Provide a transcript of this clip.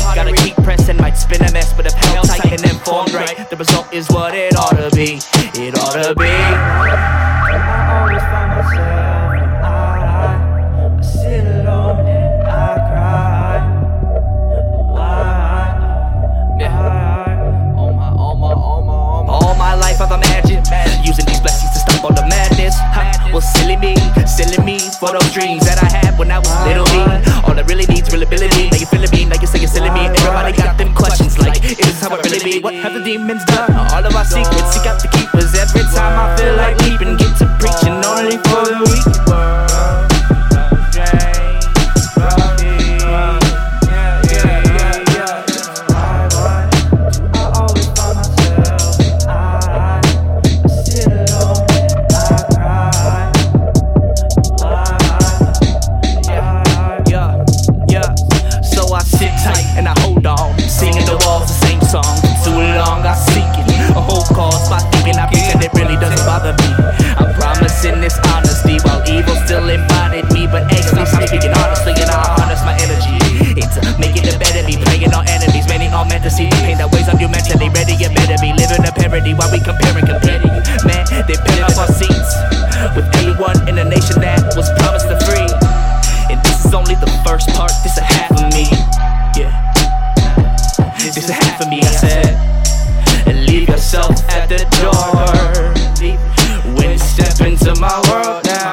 pottery. Gotta keep pressing, might spin a mess, but if held tight and then formed right, the result is what it ought to be. It ought to be. I always find myself and I sit alone and I cry. Why? Yeah. All my. All my life I've imagined using these blessings to stop all the madness. Well, silly me for those dreams that I had when I was little me. All I really need's real ability. Now you feelin' me, now you say you're silly me. Everybody got them questions like, is this how I really be? What have the demons done? All of our secrets, seek out the keepers. Every time I feel like leaping, get to preaching only for the weak. Why we comparing, man, they pin up our seats with everyone in a nation that was promised the free. And this is only the first part, this a half of me. Yeah, this a half of me, I said. And leave yourself at the door when you step into my world now.